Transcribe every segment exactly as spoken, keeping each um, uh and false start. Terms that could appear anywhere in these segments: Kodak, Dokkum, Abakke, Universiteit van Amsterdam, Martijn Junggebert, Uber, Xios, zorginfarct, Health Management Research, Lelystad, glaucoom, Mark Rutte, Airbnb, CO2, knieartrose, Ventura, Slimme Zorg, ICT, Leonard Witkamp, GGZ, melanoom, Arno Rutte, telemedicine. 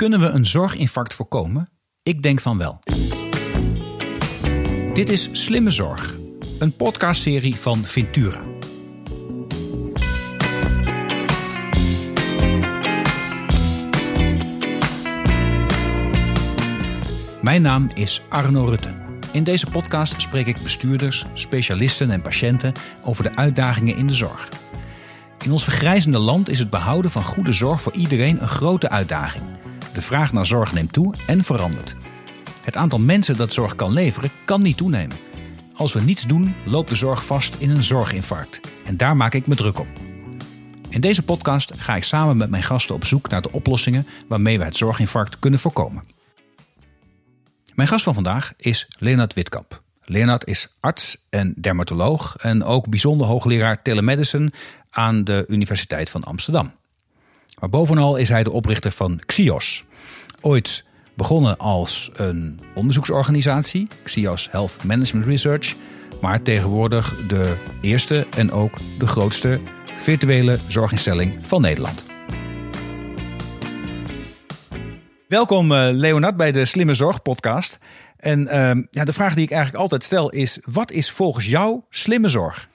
Kunnen we een zorginfarct voorkomen? Ik denk van wel. Dit is Slimme Zorg, een podcastserie van Ventura. Mijn naam is Arno Rutte. In deze podcast spreek ik bestuurders, specialisten en patiënten over de uitdagingen in de zorg. In ons vergrijzende land is het behouden van goede zorg voor iedereen een grote uitdaging. De vraag naar zorg neemt toe en verandert. Het aantal mensen dat zorg kan leveren kan niet toenemen. Als we niets doen, loopt de zorg vast in een zorginfarct. En daar maak ik me druk op. In deze podcast ga ik samen met mijn gasten op zoek naar de oplossingen waarmee we het zorginfarct kunnen voorkomen. Mijn gast van vandaag is Leonard Witkamp. Leonard is arts en dermatoloog en ook bijzonder hoogleraar telemedicine aan de Universiteit van Amsterdam. Maar bovenal is hij de oprichter van Xios. Ooit begonnen als een onderzoeksorganisatie, Xios Health Management Research, maar tegenwoordig de eerste en ook de grootste virtuele zorginstelling van Nederland. Welkom Leonard bij de Slimme Zorg podcast. En uh, ja, de vraag die ik eigenlijk altijd stel is, wat is volgens jou slimme zorg?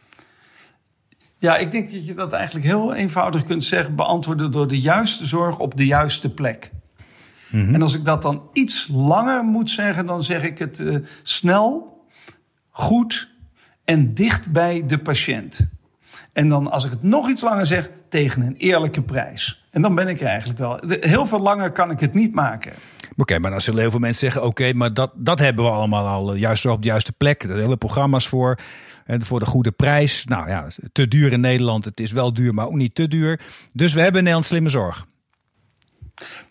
Ja, ik denk dat je dat eigenlijk heel eenvoudig kunt zeggen, beantwoorden door de juiste zorg op de juiste plek. Mm-hmm. En als ik dat dan iets langer moet zeggen, dan zeg ik het uh, snel, goed en dicht bij de patiënt. En dan als ik het nog iets langer zeg, tegen een eerlijke prijs. En dan ben ik er eigenlijk wel. Heel veel langer kan ik het niet maken. Oké, okay, maar dan zullen heel veel mensen zeggen, oké, okay, maar dat, dat hebben we allemaal al. Juist op de juiste plek, er zijn hele programma's voor. En voor de goede prijs. Nou ja, te duur in Nederland. Het is wel duur, maar ook niet te duur. Dus we hebben in Nederland slimme zorg.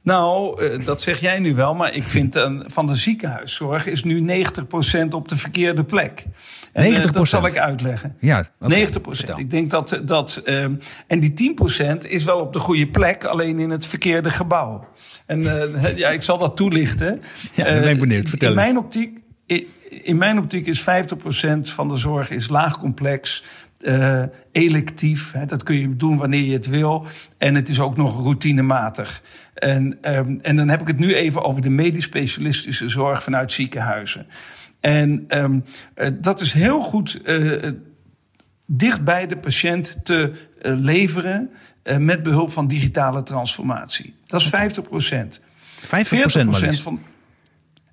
Nou, dat zeg jij nu wel, maar ik vind van de ziekenhuiszorg is nu negentig procent op de verkeerde plek. En negentig procent? Dat zal ik uitleggen. Ja, okay. negentig procent. Vertel. Ik denk dat, dat uh, en die tien procent is wel op de goede plek, alleen in het verkeerde gebouw. En uh, ja, ik zal dat toelichten. Ja, ik ben benieuwd. Vertel eens. In mijn optiek, in, in mijn optiek is vijftig procent van de zorg is laag complex. Uh, electief, hè, dat kun je doen wanneer je het wil. En het is ook nog routinematig. En, um, en dan heb ik het nu even over de medisch specialistische zorg vanuit ziekenhuizen. En um, uh, dat is heel goed uh, dicht bij de patiënt te uh, leveren uh, met behulp van digitale transformatie. Dat is vijftig procent. vijftig procent maar liefst.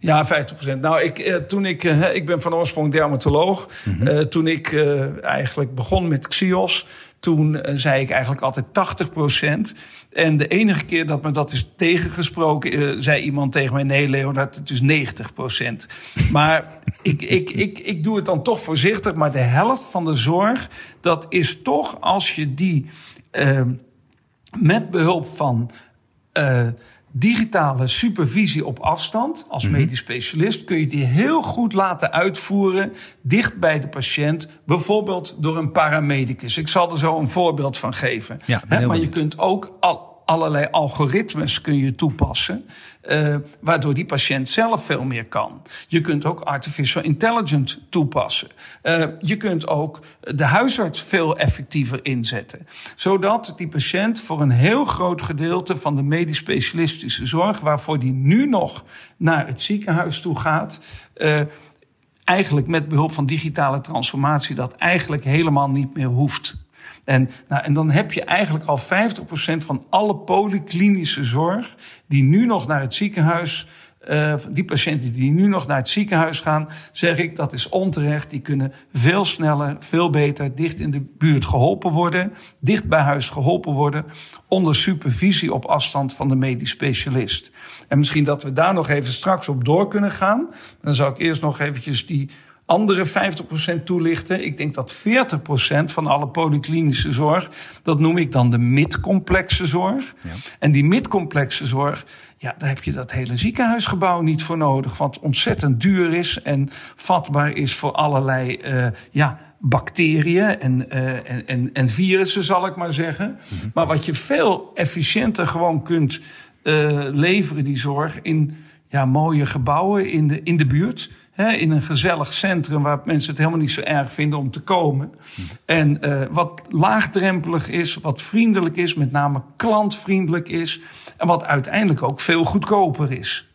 Ja, vijftig procent. Nou, ik, eh, toen ik, eh, ik ben van oorsprong dermatoloog. Mm-hmm. Uh, toen ik uh, eigenlijk begon met Xios, toen uh, zei ik eigenlijk altijd tachtig procent. En de enige keer dat me dat is tegengesproken, uh, zei iemand tegen mij, nee Leonard, het is negentig procent. Maar ik, ik, ik, ik doe het dan toch voorzichtig. Maar de helft van de zorg, dat is toch als je die uh, met behulp van Uh, digitale supervisie op afstand, als medisch specialist, kun je die heel goed laten uitvoeren, dicht bij de patiënt, bijvoorbeeld door een paramedicus. Ik zal er zo een voorbeeld van geven. Ja, He, maar je kunt ook al, allerlei algoritmes kun je toepassen, Uh, waardoor die patiënt zelf veel meer kan. Je kunt ook artificial intelligence toepassen. Uh, je kunt ook de huisarts veel effectiever inzetten. Zodat die patiënt voor een heel groot gedeelte van de medisch specialistische zorg, waarvoor die nu nog naar het ziekenhuis toe gaat, Uh, eigenlijk met behulp van digitale transformatie dat eigenlijk helemaal niet meer hoeft. En, nou, en dan heb je eigenlijk al vijftig procent van alle polyklinische zorg die nu nog naar het ziekenhuis, uh, die patiënten die nu nog naar het ziekenhuis gaan, zeg ik, dat is onterecht. Die kunnen veel sneller, veel beter, dicht in de buurt geholpen worden, dicht bij huis geholpen worden, onder supervisie op afstand van de medisch specialist. En misschien dat we daar nog even straks op door kunnen gaan. Dan zou ik eerst nog eventjes die andere vijftig procent toelichten. Ik denk dat veertig procent van alle polyklinische zorg, dat noem ik dan de midcomplexe zorg. Ja. En die midcomplexe zorg, ja, daar heb je dat hele ziekenhuisgebouw niet voor nodig, wat ontzettend duur is en vatbaar is voor allerlei uh, ja, bacteriën en, uh, en, en, en virussen, zal ik maar zeggen. Mm-hmm. Maar wat je veel efficiënter gewoon kunt uh, leveren, die zorg, in ja, mooie gebouwen in de, in de buurt. Hè, in een gezellig centrum waar mensen het helemaal niet zo erg vinden om te komen. Hm. En uh, wat laagdrempelig is, wat vriendelijk is, met name klantvriendelijk is. En wat uiteindelijk ook veel goedkoper is.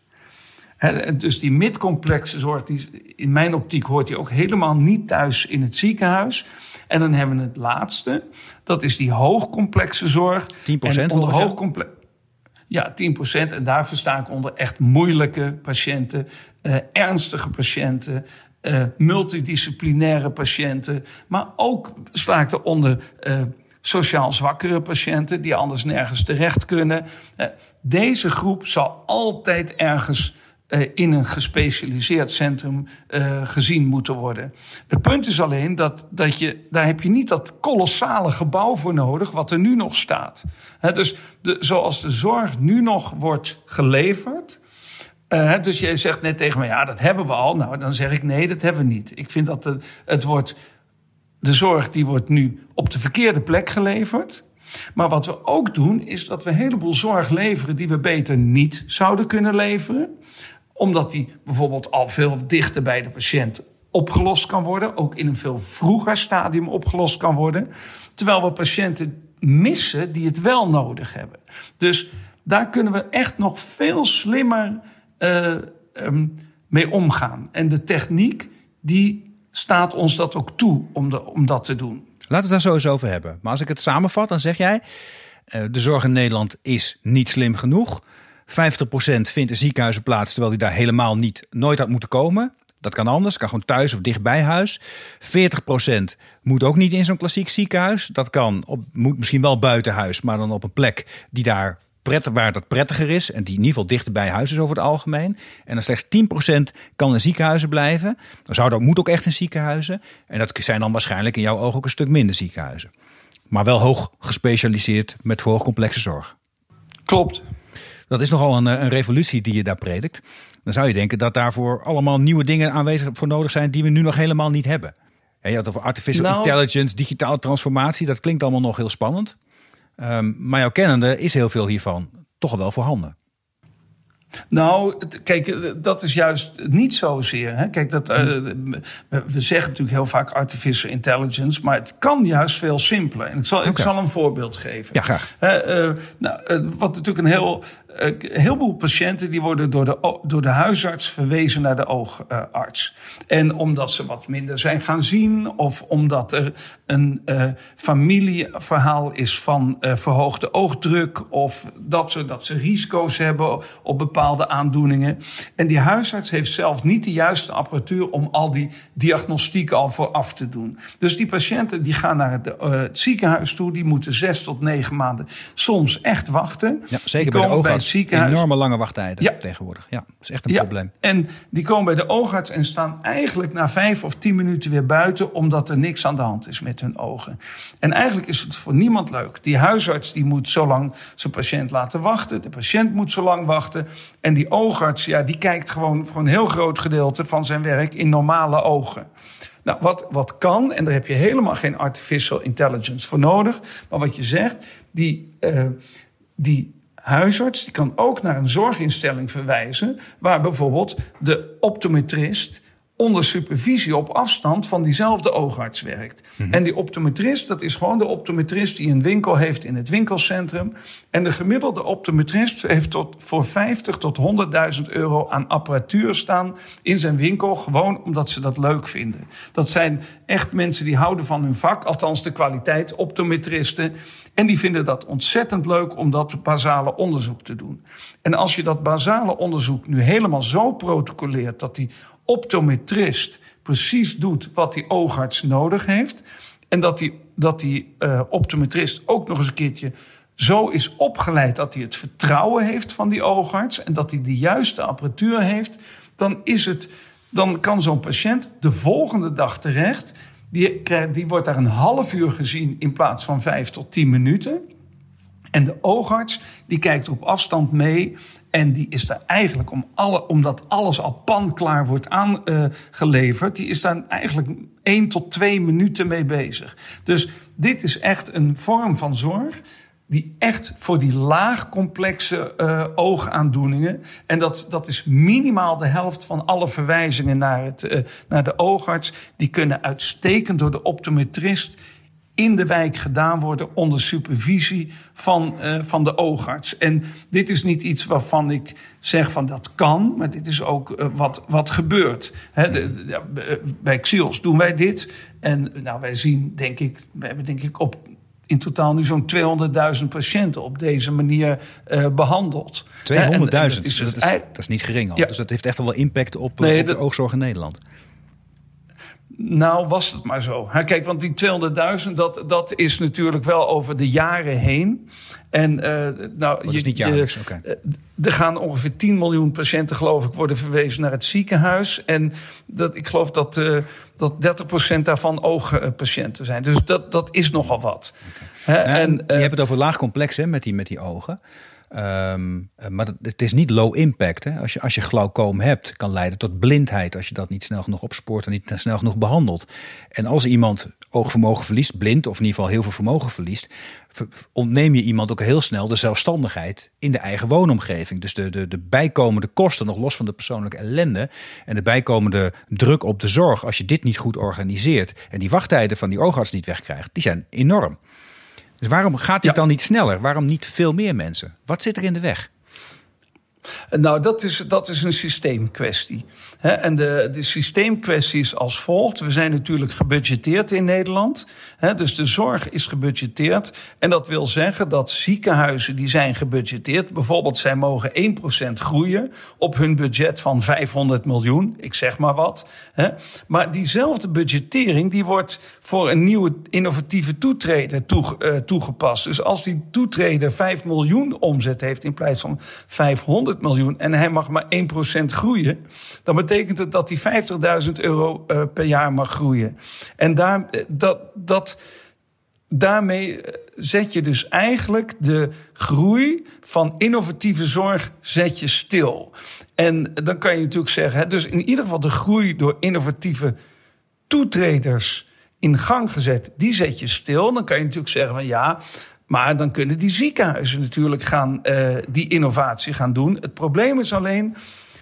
He, dus die midcomplexe zorg, die, in mijn optiek hoort die ook helemaal niet thuis in het ziekenhuis. En dan hebben we het laatste, dat is die hoogcomplexe zorg. tien procent en onder hoogcomplexe. Ja, tien procent. En daar versta ik onder echt moeilijke patiënten, eh, ernstige patiënten, eh, multidisciplinaire patiënten. Maar ook sta ik eronder eh, sociaal zwakkere patiënten die anders nergens terecht kunnen. Eh, deze groep zal altijd ergens Uh, in een gespecialiseerd centrum uh, gezien moeten worden. Het punt is alleen dat, dat je... daar heb je niet dat kolossale gebouw voor nodig wat er nu nog staat. He, dus de, zoals de zorg nu nog wordt geleverd. Uh, he, dus jij zegt net tegen me, ja, dat hebben we al. Nou, dan zeg ik nee, dat hebben we niet. Ik vind dat de, het wordt, de zorg die wordt nu op de verkeerde plek geleverd. Maar wat we ook doen, is dat we een heleboel zorg leveren die we beter niet zouden kunnen leveren. Omdat die bijvoorbeeld al veel dichter bij de patiënt opgelost kan worden. Ook in een veel vroeger stadium opgelost kan worden. Terwijl we patiënten missen die het wel nodig hebben. Dus daar kunnen we echt nog veel slimmer uh, um, mee omgaan. En de techniek die staat ons dat ook toe om, de, om dat te doen. Laten we het daar sowieso over hebben. Maar als ik het samenvat, dan zeg jij, de zorg in Nederland is niet slim genoeg. vijftig procent vindt in ziekenhuizen plaats, terwijl die daar helemaal niet, nooit had moeten komen. Dat kan anders, kan gewoon thuis of dichtbij huis. veertig procent moet ook niet in zo'n klassiek ziekenhuis. Dat kan op, moet misschien wel buiten huis, maar dan op een plek die daar prettig, waar dat prettiger is. En die in ieder geval dichter bij huis is over het algemeen. En dan slechts tien procent kan in ziekenhuizen blijven. Dan zou dat moet ook echt in ziekenhuizen. En dat zijn dan waarschijnlijk in jouw ogen ook een stuk minder ziekenhuizen. Maar wel hoog gespecialiseerd met hoog complexe zorg. Klopt. Dat is nogal een, een revolutie die je daar predikt. Dan zou je denken dat daarvoor allemaal nieuwe dingen aanwezig voor nodig zijn die we nu nog helemaal niet hebben. En je had het over artificial nou. intelligence, digitale transformatie. Dat klinkt allemaal nog heel spannend. Um, maar jouw kennende is heel veel hiervan toch wel voorhanden. Nou, kijk, dat is juist niet zozeer. Hè? Kijk, dat, uh, we zeggen natuurlijk heel vaak artificial intelligence, maar het kan juist veel simpeler. En ik zal, okay. ik zal een voorbeeld geven. Ja, graag. Uh, uh, nou, uh, wat natuurlijk een heel, uh, heleboel patiënten die worden door de, door de huisarts verwezen naar de oogarts. En omdat ze wat minder zijn gaan zien, of omdat er een uh, familieverhaal is van uh, verhoogde oogdruk, of dat ze, dat ze risico's hebben op bepaalde aandoeningen. En die huisarts heeft zelf niet de juiste apparatuur om al die diagnostiek al vooraf te doen. Dus die patiënten die gaan naar het, uh, het ziekenhuis toe. Die moeten zes tot negen maanden soms echt wachten. Ja, zeker bij de oogarts. Bij enorme lange wachttijden ja. tegenwoordig. Ja, dat is echt een ja. probleem. En die komen bij de oogarts en staan eigenlijk na vijf of tien minuten weer buiten, omdat er niks aan de hand is met hun ogen. En eigenlijk is het voor niemand leuk. Die huisarts die moet zo lang zijn patiënt laten wachten. De patiënt moet zo lang wachten. En die oogarts, ja, die kijkt gewoon voor een heel groot gedeelte van zijn werk in normale ogen. Nou, wat, wat kan, en daar heb je helemaal geen artificial intelligence voor nodig. Maar wat je zegt, die, uh, die huisarts die kan ook naar een zorginstelling verwijzen, waar bijvoorbeeld de optometrist onder supervisie op afstand van diezelfde oogarts werkt. Mm-hmm. En die optometrist, dat is gewoon de optometrist die een winkel heeft in het winkelcentrum. En de gemiddelde optometrist heeft tot voor vijftig tot honderdduizend euro aan apparatuur staan in zijn winkel, gewoon omdat ze dat leuk vinden. Dat zijn echt mensen die houden van hun vak, althans de kwaliteit optometristen. En die vinden dat ontzettend leuk om dat basale onderzoek te doen. En als je dat basale onderzoek nu helemaal zo protocoleert dat die optometrist precies doet wat die oogarts nodig heeft, en dat die, dat die uh, optometrist ook nog eens een keertje zo is opgeleid dat hij het vertrouwen heeft van die oogarts en dat hij de juiste apparatuur heeft, dan is het, dan kan zo'n patiënt de volgende dag terecht. Die, die wordt daar een half uur gezien in plaats van vijf tot tien minuten. En de oogarts die kijkt op afstand mee. En die is daar eigenlijk, om alle, omdat alles al panklaar wordt aangeleverd, uh, die is daar eigenlijk één tot twee minuten mee bezig. Dus dit is echt een vorm van zorg die echt voor die laagcomplexe uh, oogaandoeningen... en dat, dat is minimaal de helft van alle verwijzingen naar, het, uh, naar de oogarts... die kunnen uitstekend door de optometrist in de wijk gedaan worden... onder supervisie van, uh, van de oogarts. En dit is niet iets waarvan ik zeg van dat kan... maar dit is ook uh, wat, wat gebeurt. He, de, de, de, bij Xios doen wij dit. En nou, wij zien, denk ik, we hebben denk ik op... in totaal nu zo'n tweehonderdduizend patiënten op deze manier uh, behandeld. tweehonderdduizend, dat, dat, is, dat is niet gering al. Ja. Dus dat heeft echt wel impact op, nee, op de dat... oogzorg in Nederland. Nou, was het maar zo. Kijk, want die tweehonderdduizend, dat, dat is natuurlijk wel over de jaren heen. En, uh, nou, dat is niet jaarlijks, oké. Okay. Er gaan ongeveer tien miljoen patiënten, geloof ik, worden verwezen naar het ziekenhuis. En dat, ik geloof dat, uh, dat dertig procent daarvan oogpatiënten zijn. Dus dat, dat is nogal wat. Okay. He, nou, en, en, je uh, hebt het over laag complex, hè, met die, met die ogen. Um, maar dat, het is niet low impact. Hè? Als je, als je glaucoom hebt, kan leiden tot blindheid... als je dat niet snel genoeg opspoort en niet snel genoeg behandelt. En als iemand oogvermogen verliest, blind... of in ieder geval heel veel vermogen verliest... ontneem je iemand ook heel snel de zelfstandigheid... in de eigen woonomgeving. Dus de, de, de bijkomende kosten, nog los van de persoonlijke ellende... en de bijkomende druk op de zorg... als je dit niet goed organiseert... en die wachttijden van die oogarts niet wegkrijgt... die zijn enorm. Dus waarom gaat dit ja. dan niet sneller? Waarom niet veel meer mensen? Wat zit er in de weg? Nou, dat is, dat is een systeemkwestie. He, en de, de systeemkwestie is als volgt. We zijn natuurlijk gebudgeteerd in Nederland. He, dus de zorg is gebudgeteerd. En dat wil zeggen dat ziekenhuizen die zijn gebudgeteerd... bijvoorbeeld zij mogen één procent groeien op hun budget van vijfhonderd miljoen. Ik zeg maar wat. He, maar diezelfde budgettering die wordt voor een nieuwe innovatieve toetreder toegepast. Dus als die toetreder vijf miljoen omzet heeft in plaats van vijfhonderd miljoen en hij mag maar één procent groeien... dan betekent het dat hij vijftigduizend euro uh, per jaar mag groeien. En daar, dat, dat, daarmee zet je dus eigenlijk de groei van innovatieve zorg zet je stil. En dan kan je natuurlijk zeggen... Hè, dus in ieder geval de groei door innovatieve toetreders in gang gezet... die zet je stil. Dan kan je natuurlijk zeggen van ja... maar dan kunnen die ziekenhuizen natuurlijk gaan, uh, die innovatie gaan doen. Het probleem is alleen,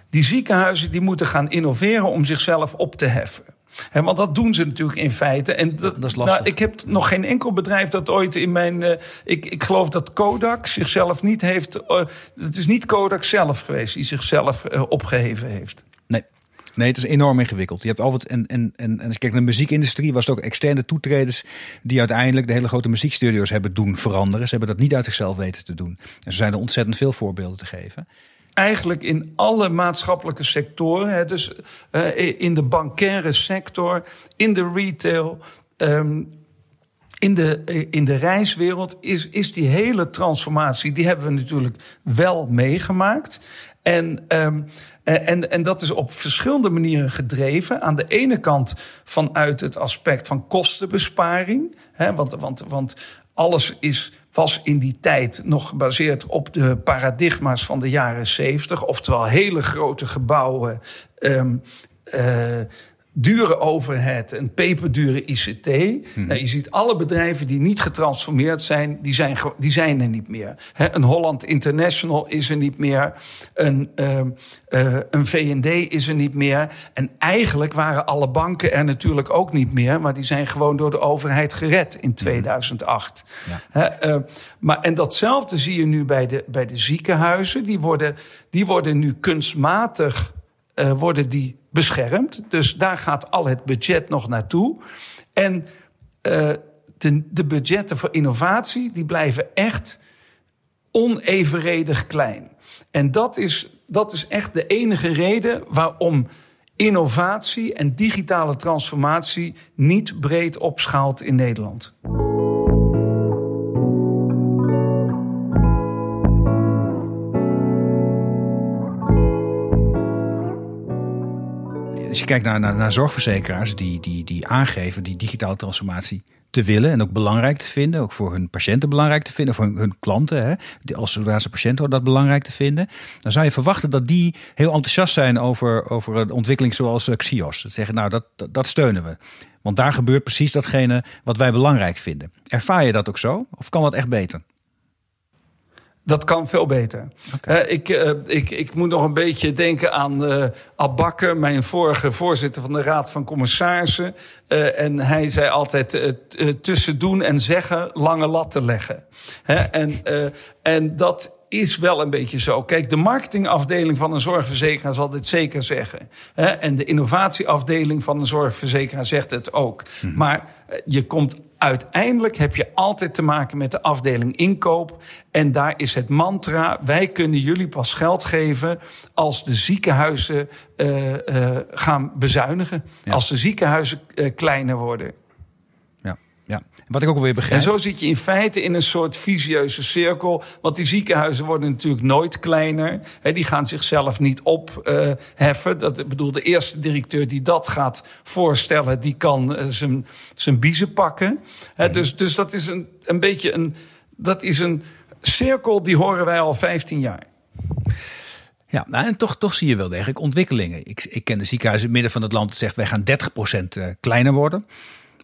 die ziekenhuizen die moeten gaan innoveren om zichzelf op te heffen. He, want dat doen ze natuurlijk in feite. En dat, dat is lastig. Nou, ik heb nog geen enkel bedrijf dat ooit in mijn... Uh, ik, ik geloof dat Kodak zichzelf niet heeft... Uh, het is niet Kodak zelf geweest die zichzelf uh, opgeheven heeft. Nee. Nee, het is enorm ingewikkeld. Je hebt altijd, en, en, en als je kijkt naar de muziekindustrie, was het ook externe toetreders die uiteindelijk de hele grote muziekstudio's hebben doen veranderen. Ze hebben dat niet uit zichzelf weten te doen. En zo zijn er ontzettend veel voorbeelden te geven. Eigenlijk in alle maatschappelijke sectoren, dus in de bankaire sector, in de retail, in de, in de reiswereld, is, is die hele transformatie, die hebben we natuurlijk wel meegemaakt. En, um, en, en dat is op verschillende manieren gedreven. Aan de ene kant vanuit het aspect van kostenbesparing. Hè, want, want, want alles is, was in die tijd nog gebaseerd op de paradigma's van de jaren zeventig. Oftewel hele grote gebouwen, um, uh, dure overhead en peperdure I C T. Hmm. Nou, je ziet alle bedrijven die niet getransformeerd zijn, die zijn, die zijn er niet meer. He, een Holland International is er niet meer. Een, uh, uh, een V en D is er niet meer. En eigenlijk waren alle banken er natuurlijk ook niet meer. Maar die zijn gewoon door de overheid gered in tweeduizend acht. Ja. He, uh, maar, en datzelfde zie je nu bij de, bij de ziekenhuizen. Die worden, die worden nu kunstmatig uh, worden die beschermd. Dus daar gaat al het budget nog naartoe. En uh, de, de budgetten voor innovatie, die blijven echt onevenredig klein. En dat is, dat is echt de enige reden waarom innovatie en digitale transformatie niet breed opschaalt in Nederland. Als je kijkt naar, naar, naar zorgverzekeraars die, die, die aangeven die digitale transformatie te willen en ook belangrijk te vinden, ook voor hun patiënten belangrijk te vinden, voor hun, hun klanten, hè, die, als zodra ze patiënten worden, dat belangrijk te vinden, dan zou je verwachten dat die heel enthousiast zijn over, over een ontwikkeling zoals Xios. Dat zeggen, nou, dat, dat, dat steunen we. Want daar gebeurt precies datgene wat wij belangrijk vinden. Ervaar je dat ook zo? Of kan dat echt beter? Dat kan veel beter. Okay. Uh, ik, uh, ik, ik moet nog een beetje denken aan uh, Abakke, mijn vorige voorzitter van de Raad van Commissarissen. Uh, en hij zei altijd uh, uh, tussen doen en zeggen lange latten leggen. Hè? En, uh, en dat is wel een beetje zo. Kijk, de marketingafdeling van een zorgverzekeraar zal dit zeker zeggen. Hè? En de innovatieafdeling van een zorgverzekeraar zegt het ook. Hmm. Maar uh, je komt uiteindelijk heb je altijd te maken met de afdeling inkoop. En daar is het mantra, wij kunnen jullie pas geld geven als de ziekenhuizen uh, uh, gaan bezuinigen. Ja. Als de ziekenhuizen uh, kleiner worden. Ja, ja. Wat ik ook weer begrijp. En zo zit je in feite in een soort visieuze cirkel. Want die ziekenhuizen worden natuurlijk nooit kleiner. He, die gaan zichzelf niet opheffen. Uh, dat, ik bedoel, de eerste directeur die dat gaat voorstellen, die kan uh, zijn, zijn biezen pakken. He, dus, dus dat is een, een beetje een, dat is een cirkel die horen wij al vijftien jaar. Ja, nou en toch, toch zie je wel degelijk ontwikkelingen. Ik, ik ken de ziekenhuizen in het midden van het land dat zegt wij gaan dertig procent kleiner worden.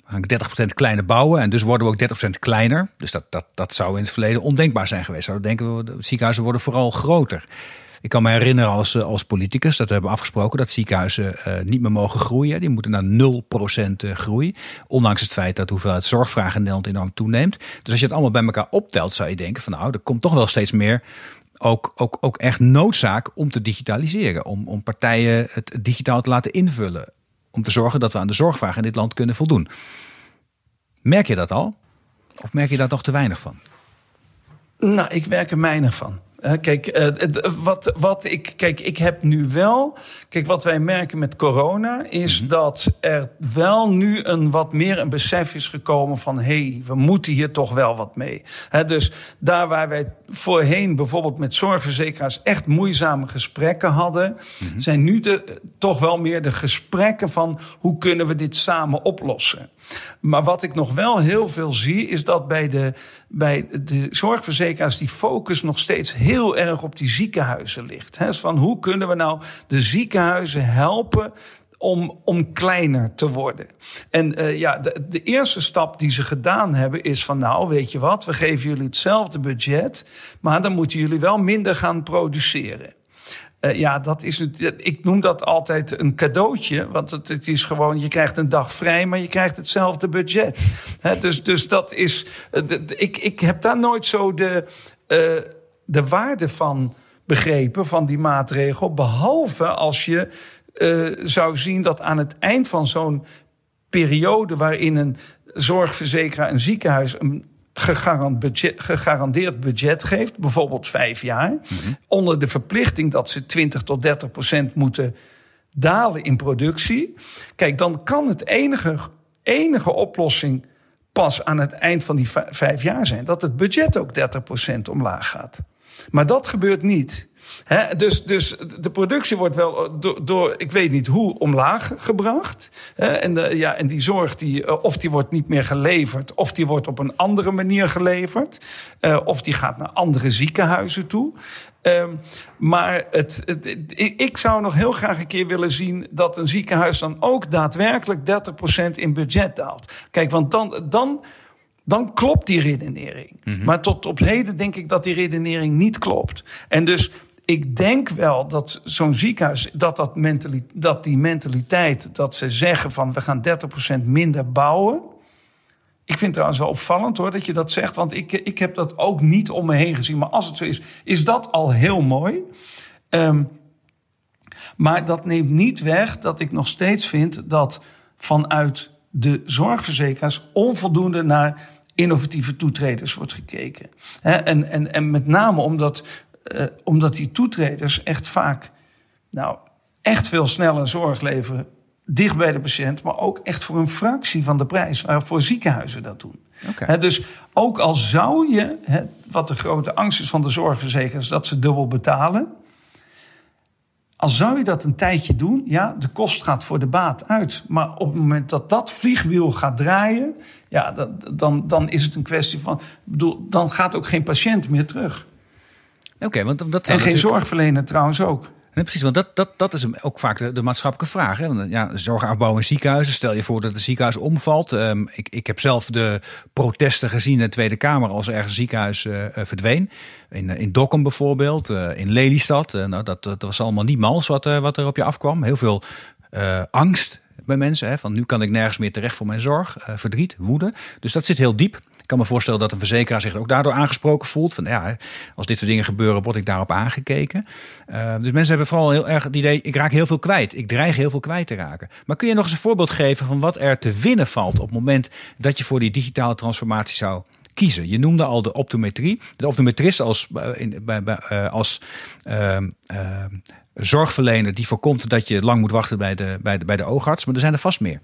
We gaan dertig procent kleiner bouwen en dus worden we ook dertig procent kleiner. Dus dat, dat, dat zou in het verleden ondenkbaar zijn geweest. Zouden denken we, de ziekenhuizen worden vooral groter. Ik kan me herinneren als, als politicus dat we hebben afgesproken dat ziekenhuizen uh, niet meer mogen groeien. Die moeten naar nul procent groei. Ondanks het feit dat de hoeveelheid zorgvraag in Nederland enorm toeneemt. Dus als je het allemaal bij elkaar optelt, zou je denken van nou, er komt toch wel steeds meer. Ook, ook, ook echt noodzaak om te digitaliseren. Om, om partijen het digitaal te laten invullen. Om te zorgen dat we aan de zorgvraag in dit land kunnen voldoen. Merk je dat al? Of merk je daar toch te weinig van? Nou, ik merk er weinig van. Kijk, wat, wat ik, kijk, ik heb nu wel... Kijk, wat wij merken met corona is mm-hmm. dat er wel nu een wat meer een besef is gekomen van hey, we moeten hier toch wel wat mee. He, dus daar waar wij voorheen bijvoorbeeld met zorgverzekeraars echt moeizame gesprekken hadden, mm-hmm. zijn nu de, toch wel meer de gesprekken van hoe kunnen we dit samen oplossen. Maar wat ik nog wel heel veel zie is dat bij de, bij de zorgverzekeraars die focus nog steeds heel erg op die ziekenhuizen ligt. He, van hoe kunnen we nou de ziekenhuizen helpen om, om kleiner te worden? En uh, ja, de, de eerste stap die ze gedaan hebben is van nou, weet je wat, we geven jullie hetzelfde budget, maar dan moeten jullie wel minder gaan produceren. Uh, ja, dat is het, ik noem dat altijd een cadeautje. Want het, het is gewoon, je krijgt een dag vrij, maar je krijgt hetzelfde budget. He, dus, dus dat is. Uh, de, de, ik, ik heb daar nooit zo de, uh, de waarde van begrepen, van die maatregel. Behalve als je uh, zou zien dat aan het eind van zo'n periode waarin een zorgverzekeraar, een ziekenhuis een Gegarand budget, gegarandeerd budget geeft, bijvoorbeeld vijf jaar... Mm-hmm. onder de verplichting dat ze twintig tot dertig procent moeten dalen in productie. Kijk, dan kan het enige, enige oplossing pas aan het eind van die v- vijf jaar zijn, dat het budget ook dertig procent omlaag gaat. Maar dat gebeurt niet. He, dus, dus de productie wordt wel door, door, ik weet niet hoe, omlaag gebracht. He, en, de, ja, en die zorg, die, of die wordt niet meer geleverd, of die wordt op een andere manier geleverd. Uh, of die gaat naar andere ziekenhuizen toe. Um, maar het, het, ik zou nog heel graag een keer willen zien dat een ziekenhuis dan ook daadwerkelijk dertig procent in budget daalt. Kijk, want dan... dan Dan klopt die redenering. Mm-hmm. Maar tot op heden denk ik dat die redenering niet klopt. En dus ik denk wel dat zo'n ziekenhuis, dat, dat, mentali- dat die mentaliteit, dat ze zeggen van we gaan dertig procent minder bouwen. Ik vind het trouwens wel opvallend hoor dat je dat zegt. Want ik, ik heb dat ook niet om me heen gezien. Maar als het zo is, is dat al heel mooi. Um, maar dat neemt niet weg dat ik nog steeds vind dat vanuit de zorgverzekeraars onvoldoende naar innovatieve toetreders wordt gekeken. En, en, en met name omdat, eh, omdat die toetreders echt vaak nou, echt veel sneller zorg leveren, dicht bij de patiënt, maar ook echt voor een fractie van de prijs waarvoor ziekenhuizen dat doen. Okay. He, dus ook al zou je, he, wat de grote angst is van de zorgverzekeraars, dat ze dubbel betalen, al zou je dat een tijdje doen, ja, de kost gaat voor de baat uit. Maar op het moment dat dat vliegwiel gaat draaien, ja, dat, dan, dan is het een kwestie van, bedoel, dan gaat ook geen patiënt meer terug. Oké, okay, want dat en geen natuurlijk zorgverlener trouwens ook. Nee, precies, want dat, dat, dat is ook vaak de, de maatschappelijke vraag. Hè? Want, ja, zorgafbouw in ziekenhuizen. Stel je voor dat het ziekenhuis omvalt. Um, ik, ik heb zelf de protesten gezien in de Tweede Kamer als er ergens een ziekenhuis uh, verdween. In, in Dokkum bijvoorbeeld, uh, in Lelystad. Uh, nou, dat, dat was allemaal niet mals wat, uh, wat er op je afkwam. Heel veel uh, angst bij mensen. Hè? Van nu kan ik nergens meer terecht voor mijn zorg. Uh, verdriet, woede. Dus dat zit heel diep. Ik kan me voorstellen dat een verzekeraar zich ook daardoor aangesproken voelt. Van ja, als dit soort dingen gebeuren, word ik daarop aangekeken. Uh, dus mensen hebben vooral heel erg het idee, ik raak heel veel kwijt. Ik dreig heel veel kwijt te raken. Maar kun je nog eens een voorbeeld geven van wat er te winnen valt op het moment dat je voor die digitale transformatie zou kiezen? Je noemde al de optometrie. De optometrist als, in, bij, bij, als uh, uh, zorgverlener die voorkomt dat je lang moet wachten bij de, bij de, bij de oogarts. Maar er zijn er vast meer.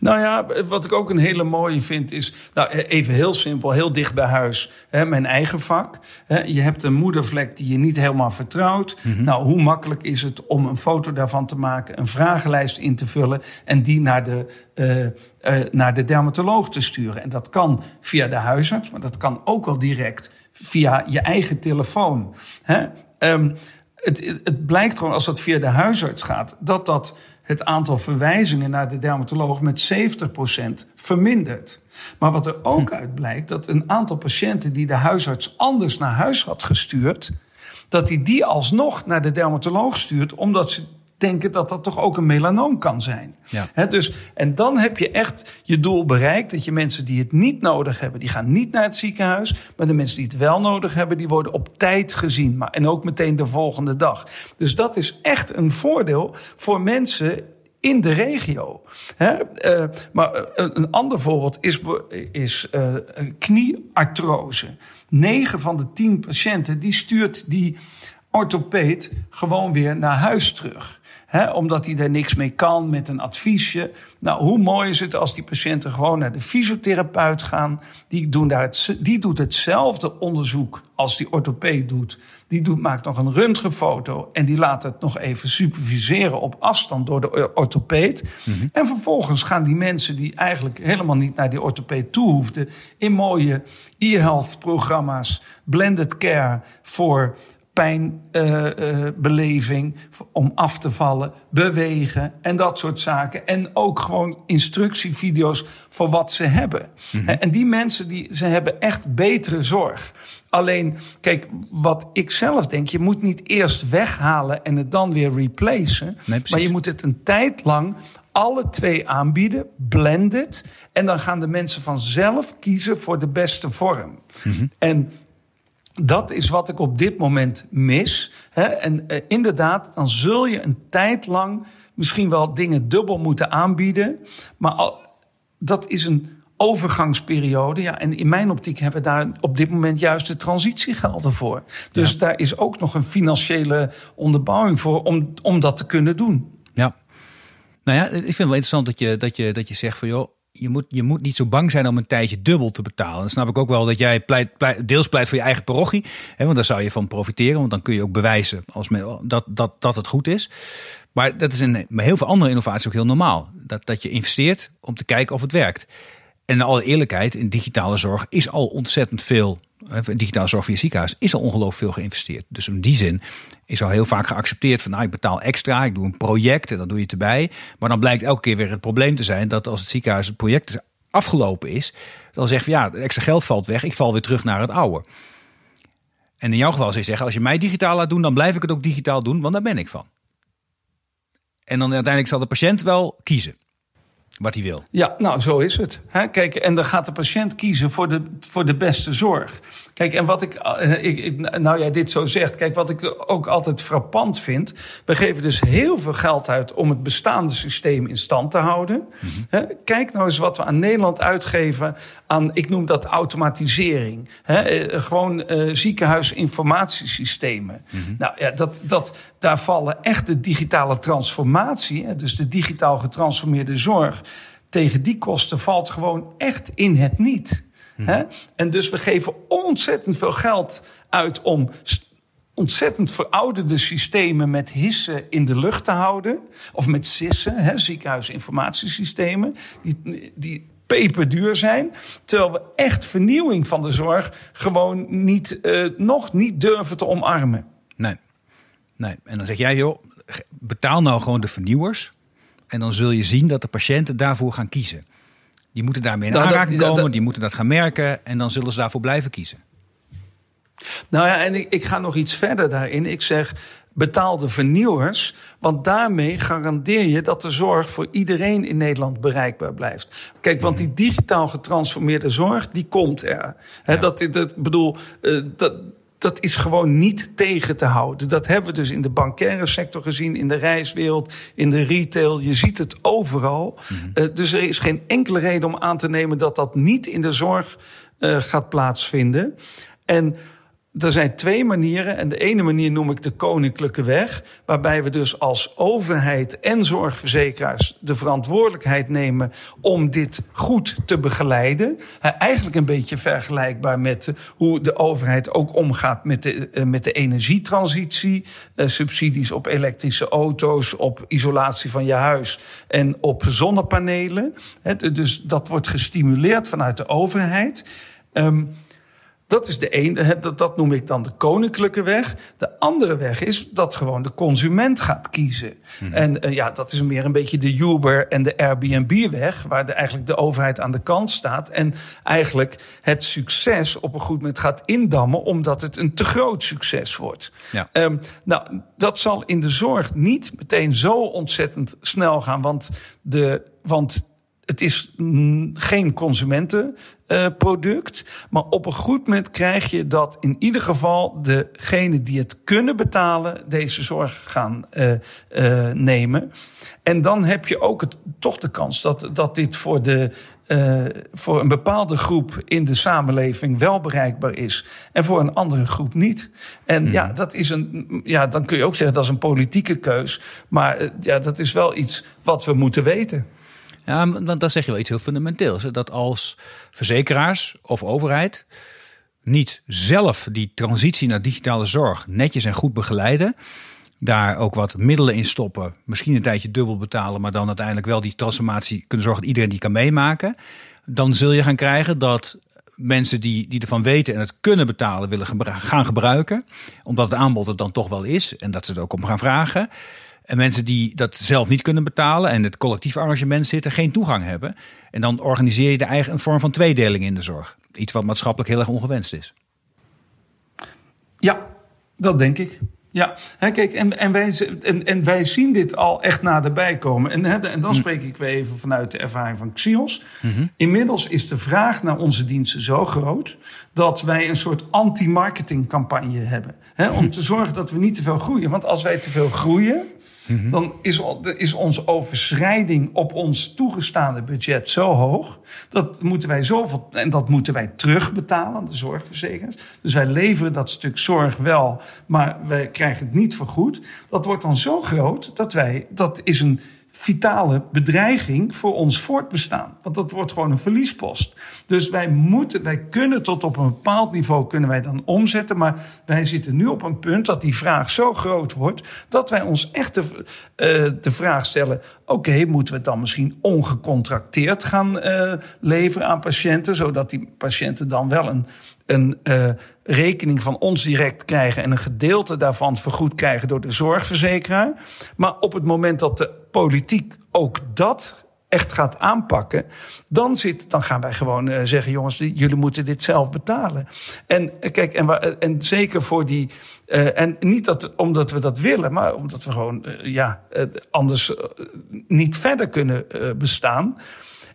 Nou ja, wat ik ook een hele mooie vind is... Nou, even heel simpel, heel dicht bij huis. Hè, mijn eigen vak. Hè, je hebt een moedervlek die je niet helemaal vertrouwt. Mm-hmm. Nou, hoe makkelijk is het om een foto daarvan te maken... een vragenlijst in te vullen en die naar de... Uh, Uh, naar de dermatoloog te sturen. En dat kan via de huisarts, maar dat kan ook al direct via je eigen telefoon. Hè? Um, het, het blijkt gewoon, als dat via de huisarts gaat... dat dat het aantal verwijzingen naar de dermatoloog met zeventig procent vermindert. Maar wat er ook uit blijkt, dat een aantal patiënten... die de huisarts anders naar huis had gestuurd... dat hij die alsnog naar de dermatoloog stuurt... omdat ze... denken dat dat toch ook een melanoom kan zijn. Ja. He, dus, en dan heb je echt je doel bereikt... dat je mensen die het niet nodig hebben... die gaan niet naar het ziekenhuis... maar de mensen die het wel nodig hebben... die worden op tijd gezien. Maar, en ook meteen de volgende dag. Dus dat is echt een voordeel voor mensen... in de regio. Hè? Uh, maar een ander voorbeeld is, is uh, knieartrose. Negen van de tien patiënten... die stuurt die orthopeed gewoon weer naar huis terug... He, omdat hij daar niks mee kan met een adviesje. Nou, hoe mooi is het als die patiënten gewoon naar de fysiotherapeut gaan. Die, doen daar het, die doet hetzelfde onderzoek als die orthopeed doet. Die doet, maakt nog een röntgenfoto en die laat het nog even superviseren op afstand door de orthopeed. Mm-hmm. En vervolgens gaan die mensen die eigenlijk helemaal niet naar die orthopeed toe hoefden... in mooie e-health-programma's, blended care voor... pijnbeleving, uh, uh, om af te vallen, bewegen en dat soort zaken. En ook gewoon instructievideo's voor wat ze hebben. Mm-hmm. En die mensen, die, ze hebben echt betere zorg. Alleen, kijk, wat ik zelf denk, je moet niet eerst weghalen en het dan weer replacen. Nee, maar je moet het een tijd lang alle twee aanbieden, blended. En dan gaan de mensen vanzelf kiezen voor de beste vorm. Mm-hmm. En... dat is wat ik op dit moment mis. Hè? En uh, inderdaad, dan zul je een tijd lang misschien wel dingen dubbel moeten aanbieden. Maar al, dat is een overgangsperiode. Ja, en in mijn optiek hebben we daar op dit moment juist de transitiegelden voor. Dus ja, daar is ook nog een financiële onderbouwing voor om, om dat te kunnen doen. Ja, nou ja, ik vind het wel interessant dat je, dat je, dat je zegt van joh. Je moet, je moet niet zo bang zijn om een tijdje dubbel te betalen. Dan snap ik ook wel dat jij pleit, pleit, deels pleit voor je eigen parochie. Hè, want daar zou je van profiteren. Want dan kun je ook bewijzen als men, dat, dat, dat het goed is. Maar dat is in heel veel andere innovaties ook heel normaal. Dat, dat je investeert om te kijken of het werkt. En in alle eerlijkheid, in digitale zorg is al ontzettend veel... digitale zorg via ziekenhuis is al ongelooflijk veel geïnvesteerd. Dus in die zin is al heel vaak geaccepteerd van nou, ik betaal extra, ik doe een project en dan doe je het erbij. Maar dan blijkt elke keer weer het probleem te zijn dat als het ziekenhuis het project afgelopen is, dan zegt van ja, het extra geld valt weg, ik val weer terug naar het oude. En in jouw geval zou je zeggen, als je mij digitaal laat doen, dan blijf ik het ook digitaal doen, want daar ben ik van. En dan uiteindelijk zal de patiënt wel kiezen wat hij wil. Ja, nou, zo is het. He, kijk, en dan gaat de patiënt kiezen voor de, voor de beste zorg. Kijk, en wat ik, ik... Nou, jij dit zo zegt. Kijk, wat ik ook altijd frappant vind... we geven dus heel veel geld uit om het bestaande systeem in stand te houden. Mm-hmm. He, kijk nou eens wat we aan Nederland uitgeven aan... ik noem dat automatisering. He, gewoon uh, ziekenhuisinformatiesystemen. Mm-hmm. Nou ja, dat, dat, daar vallen echt de digitale transformatie... dus de digitaal getransformeerde zorg... tegen die kosten valt gewoon echt in het niet. Hmm. Hè? En dus we geven ontzettend veel geld uit om st- ontzettend verouderde systemen met hissen in de lucht te houden. Of met sissen, hè, ziekenhuisinformatiesystemen, die, die peperduur zijn. Terwijl we echt vernieuwing van de zorg gewoon niet, uh, nog niet durven te omarmen. Nee. Nee. En dan zeg jij, joh, betaal nou gewoon de vernieuwers. En dan zul je zien dat de patiënten daarvoor gaan kiezen. Die moeten daarmee in nou, aanraking komen, dat, dat, die moeten dat gaan merken. En dan zullen ze daarvoor blijven kiezen. Nou ja, en ik, ik ga nog iets verder daarin. Ik zeg, betaal de vernieuwers. Want daarmee garandeer je dat de zorg voor iedereen in Nederland bereikbaar blijft. Kijk, want die digitaal getransformeerde zorg, die komt er. He, ja. dat, dat, bedoel, dat, dat is gewoon niet tegen te houden. Dat hebben we dus in de bankaire sector gezien, in de reiswereld, in de retail. Je ziet het overal. Mm-hmm. Dus er is geen enkele reden om aan te nemen dat dat niet in de zorg uh, gaat plaatsvinden. En er zijn twee manieren. En de ene manier noem ik de koninklijke weg. Waarbij we dus als overheid en zorgverzekeraars de verantwoordelijkheid nemen om dit goed te begeleiden. Eigenlijk een beetje vergelijkbaar met hoe de overheid ook omgaat met de, met de energietransitie. Subsidies op elektrische auto's, op isolatie van je huis en op zonnepanelen. Dus dat wordt gestimuleerd vanuit de overheid. Dat is de ene, dat noem ik dan de koninklijke weg. De andere weg is dat gewoon de consument gaat kiezen. Hmm. En uh, ja, dat is meer een beetje de Uber en de Airbnb weg, waar de, eigenlijk de overheid aan de kant staat en eigenlijk het succes op een goed moment gaat indammen, omdat het een te groot succes wordt. Ja. Um, nou, dat zal in de zorg niet meteen zo ontzettend snel gaan, want de, want het is mm, geen consumenten. Uh, product, maar op een goed moment krijg je dat in ieder geval degenen die het kunnen betalen deze zorg gaan uh, uh, nemen. En dan heb je ook het, toch de kans dat, dat dit voor, de, uh, voor een bepaalde groep in de samenleving wel bereikbaar is en voor een andere groep niet. En mm. ja, dat is een, ja, dan kun je ook zeggen dat is een politieke keus, maar uh, ja, dat is wel iets wat we moeten weten. Ja, want dan zeg je wel iets heel fundamenteels. Dat als verzekeraars of overheid niet zelf die transitie naar digitale zorg netjes en goed begeleiden, daar ook wat middelen in stoppen, misschien een tijdje dubbel betalen, maar dan uiteindelijk wel die transformatie kunnen zorgen dat iedereen die kan meemaken, dan zul je gaan krijgen dat mensen die, die ervan weten en het kunnen betalen willen gaan gebruiken, omdat het aanbod er dan toch wel is en dat ze er ook om gaan vragen. En mensen die dat zelf niet kunnen betalen en het collectief arrangement zitten, geen toegang hebben. En dan organiseer je de eigen, een vorm van tweedeling in de zorg. Iets wat maatschappelijk heel erg ongewenst is. Ja, dat denk ik. Ja, hè, kijk, en, en, wij, en, en wij zien dit al echt naderbij komen. En, hè, en dan spreek ik weer even vanuit de ervaring van Xios. Mm-hmm. Inmiddels is de vraag naar onze diensten zo groot dat wij een soort anti-marketingcampagne hebben. Hè, om te zorgen dat we niet te veel groeien. Want als wij te veel groeien, mm-hmm, dan is, is onze overschrijding op ons toegestaande budget zo hoog. Dat moeten wij zoveel, en dat moeten wij terugbetalen aan de zorgverzekeraars. Dus wij leveren dat stuk zorg wel, maar wij krijgen het niet vergoed. Dat wordt dan zo groot dat wij, dat is een vitale bedreiging voor ons voortbestaan. Want dat wordt gewoon een verliespost. Dus wij moeten, wij kunnen tot op een bepaald niveau kunnen wij dan omzetten, maar wij zitten nu op een punt dat die vraag zo groot wordt dat wij ons echt de, uh, de vraag stellen, oké, okay, moeten we het dan misschien ongecontracteerd gaan uh, leveren aan patiënten, zodat die patiënten dan wel een, een uh, rekening van ons direct krijgen en een gedeelte daarvan vergoed krijgen door de zorgverzekeraar. Maar op het moment dat de politiek ook dat echt gaat aanpakken, dan, zit, dan gaan wij gewoon uh, zeggen, jongens, jullie moeten dit zelf betalen. En kijk, en, en zeker voor die, uh, en niet dat, omdat we dat willen, maar omdat we gewoon uh, ja, uh, anders uh, niet verder kunnen uh, bestaan.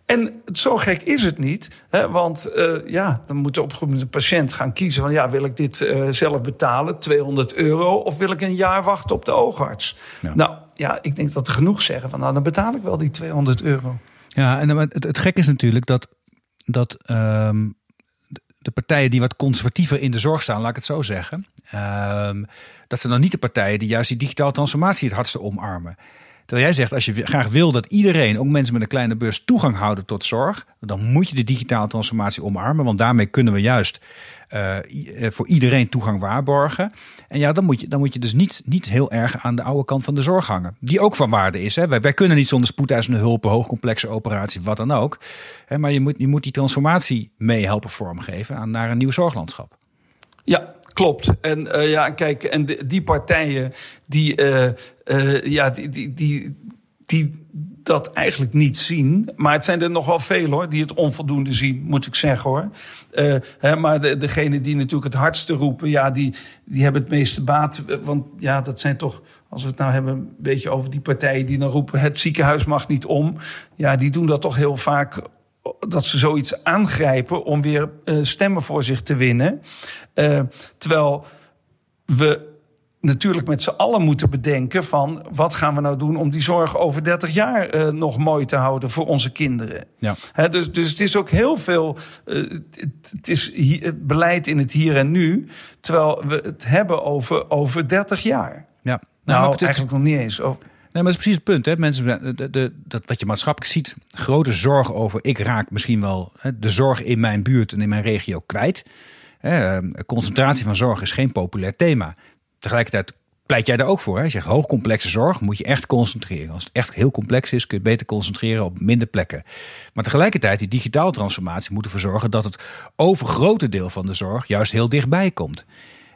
En zo gek is het niet, hè, want uh, ja, dan moet op een gegeven moment een patiënt gaan kiezen van, ja, wil ik dit uh, zelf betalen, tweehonderd euro... of wil ik een jaar wachten op de oogarts? Ja. Nou, ja, ik denk dat er genoeg zeggen van, nou, dan betaal ik wel die tweehonderd euro. Ja, en het, het gek is natuurlijk dat, dat um, de partijen die wat conservatiever in de zorg staan, laat ik het zo zeggen, Um, dat zijn dan niet de partijen die juist die digitale transformatie het hardste omarmen. Terwijl jij zegt, als je graag wil dat iedereen, ook mensen met een kleine beurs, toegang houden tot zorg, dan moet je de digitale transformatie omarmen. Want daarmee kunnen we juist uh, voor iedereen toegang waarborgen. En ja, dan moet je, dan moet je dus niet, niet heel erg aan de oude kant van de zorg hangen. Die ook van waarde is. Hè? Wij, wij kunnen niet zonder spoedeisende hulp, hoogcomplexe operatie, wat dan ook. Hè? Maar je moet, je moet die transformatie meehelpen vormgeven aan, naar een nieuw zorglandschap. Ja, klopt. En uh, ja, kijk, en de, die partijen die, uh, uh, ja, die, die, die, die dat eigenlijk niet zien. Maar het zijn er nogal veel, hoor, die het onvoldoende zien, moet ik zeggen, hoor. Uh, hè, maar de, degene die natuurlijk het hardste roepen, ja, die, die hebben het meeste baat. Want ja, dat zijn toch, als we het nou hebben een beetje over die partijen die dan roepen, het ziekenhuis mag niet om. Ja, die doen dat toch heel vaak, dat ze zoiets aangrijpen om weer uh, stemmen voor zich te winnen. Uh, terwijl we natuurlijk met z'n allen moeten bedenken van, wat gaan we nou doen om die zorg over dertig jaar uh, nog mooi te houden voor onze kinderen. Ja. He, dus, dus het is ook heel veel, uh, het, het is hi- het beleid in het hier en nu, terwijl we het hebben over, over dertig jaar. Ja. Nou, nou het eigenlijk het nog niet eens over. Nee, maar dat is precies het punt, hè? Mensen, de, de, dat wat je maatschappelijk ziet, grote zorg over, ik raak misschien wel hè, de zorg in mijn buurt en in mijn regio kwijt. Hè, concentratie van zorg is geen populair thema. Tegelijkertijd pleit jij daar ook voor. Hè? Je zegt, hoogcomplexe zorg moet je echt concentreren. Als het echt heel complex is, kun je beter concentreren op minder plekken. Maar tegelijkertijd, die digitale transformatie moet ervoor zorgen dat het overgrote deel van de zorg juist heel dichtbij komt.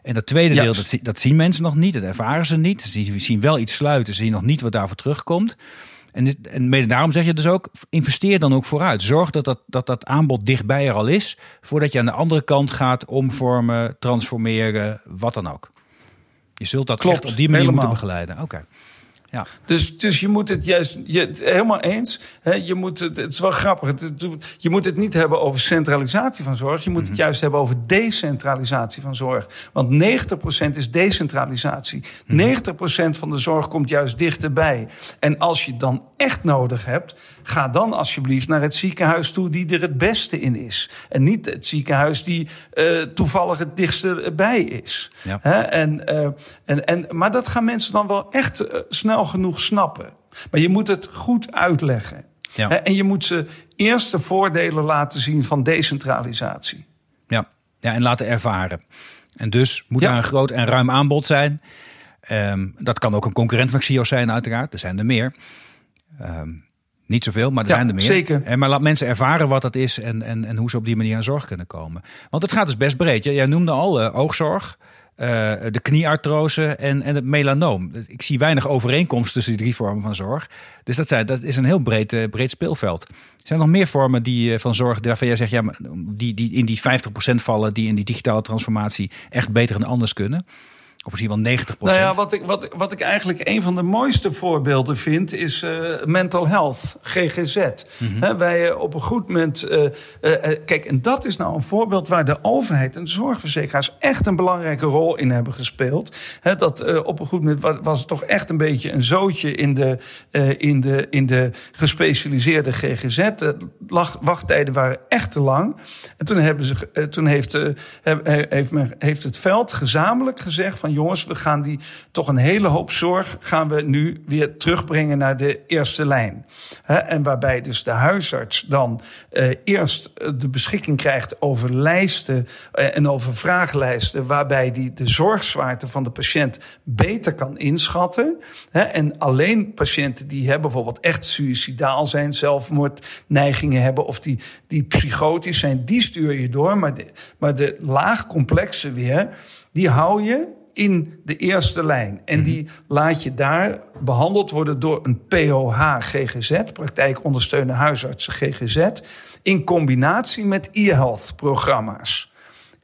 En dat tweede deel, dat, dat zien mensen nog niet. Dat ervaren ze niet. Ze zien wel iets sluiten. Ze zien nog niet wat daarvoor terugkomt. En, en mede daarom zeg je dus ook, investeer dan ook vooruit. Zorg dat dat, dat dat aanbod dichtbij er al is, voordat je aan de andere kant gaat omvormen, transformeren, wat dan ook. Je zult dat klopt, echt op die manier helemaal moeten begeleiden. Oké. Okay. Ja. Dus, dus je moet het juist je, helemaal eens. Hè, je moet het, het is wel grappig. Het, het, je moet het niet hebben over centralisatie van zorg. Je moet mm-hmm. het juist hebben over decentralisatie van zorg. Want negentig procent is decentralisatie. Mm-hmm. negentig procent van de zorg komt juist dichterbij. En als je het dan echt nodig hebt, ga dan alsjeblieft naar het ziekenhuis toe die er het beste in is. En niet het ziekenhuis die uh, toevallig het dichtste bij is. Ja. Hè, en, uh, en, en, maar dat gaan mensen dan wel echt uh, snel genoeg snappen. Maar je moet het goed uitleggen. Ja. En je moet ze eerst de voordelen laten zien van decentralisatie. Ja, ja en laten ervaren. En dus moet ja. er een groot en ruim aanbod zijn. Um, dat kan ook een concurrent van Xios zijn uiteraard. Er zijn er meer. Um, niet zoveel, maar er ja, zijn er meer. Zeker. En maar laat mensen ervaren wat dat is en, en, en hoe ze op die manier aan zorg kunnen komen. Want het gaat dus best breed. Jij noemde al uh, oogzorg. Uh, de knieartrose en, en het melanoom. Ik zie weinig overeenkomst tussen die drie vormen van zorg. Dus dat, zijn, dat is een heel breed, uh, breed speelveld. Zijn er nog meer vormen die, uh, van zorg waarvan jij zegt, ja, maar die, die in die vijftig procent vallen, die in die digitale transformatie echt beter en anders kunnen? Of misschien wel negentig procent? Nou ja, wat ik, wat, wat ik eigenlijk een van de mooiste voorbeelden vind, is uh, mental health, G G Z. Mm-hmm. He, wij op een goed moment. Uh, uh, kijk, en dat is nou een voorbeeld waar de overheid en de zorgverzekeraars echt een belangrijke rol in hebben gespeeld. He, dat uh, op een goed moment was, was het toch echt een beetje een zootje in de, uh, in de, in de gespecialiseerde G G Z. De lag, wachttijden waren echt te lang. En toen, hebben ze, uh, toen heeft, uh, heeft, men, heeft het veld gezamenlijk gezegd van, jongens, we gaan die toch een hele hoop zorg gaan we nu weer terugbrengen naar de eerste lijn. He, en waarbij dus de huisarts dan eh, eerst de beschikking krijgt over lijsten eh, en over vraaglijsten, waarbij die de zorgzwaarte van de patiënt beter kan inschatten. He, en alleen patiënten die hebben bijvoorbeeld echt suïcidaal zijn, zelfmoordneigingen hebben of die, die psychotisch zijn, die stuur je door. Maar de, maar de laagcomplexe weer, die hou je in de eerste lijn. En die laat je daar behandeld worden door een P O H G G Z... praktijkondersteunende huisartsen G G Z... in combinatie met e-health-programma's.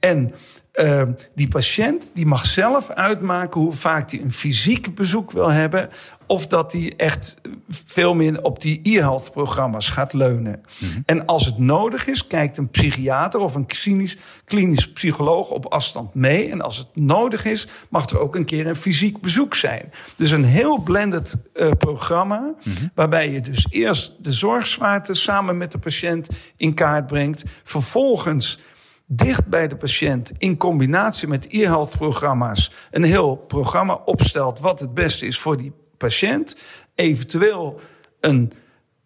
En uh, die patiënt die mag zelf uitmaken hoe vaak hij een fysiek bezoek wil hebben, of dat hij echt veel meer op die e-health-programma's gaat leunen. Mm-hmm. En als het nodig is, kijkt een psychiater of een klinisch, klinisch psycholoog op afstand mee. En als het nodig is, mag er ook een keer een fysiek bezoek zijn. Dus een heel blended uh, programma, mm-hmm. waarbij je dus eerst de zorgzwaarte samen met de patiënt in kaart brengt. Vervolgens dicht bij de patiënt in combinatie met e-health-programma's een heel programma opstelt wat het beste is voor die patiënt, eventueel een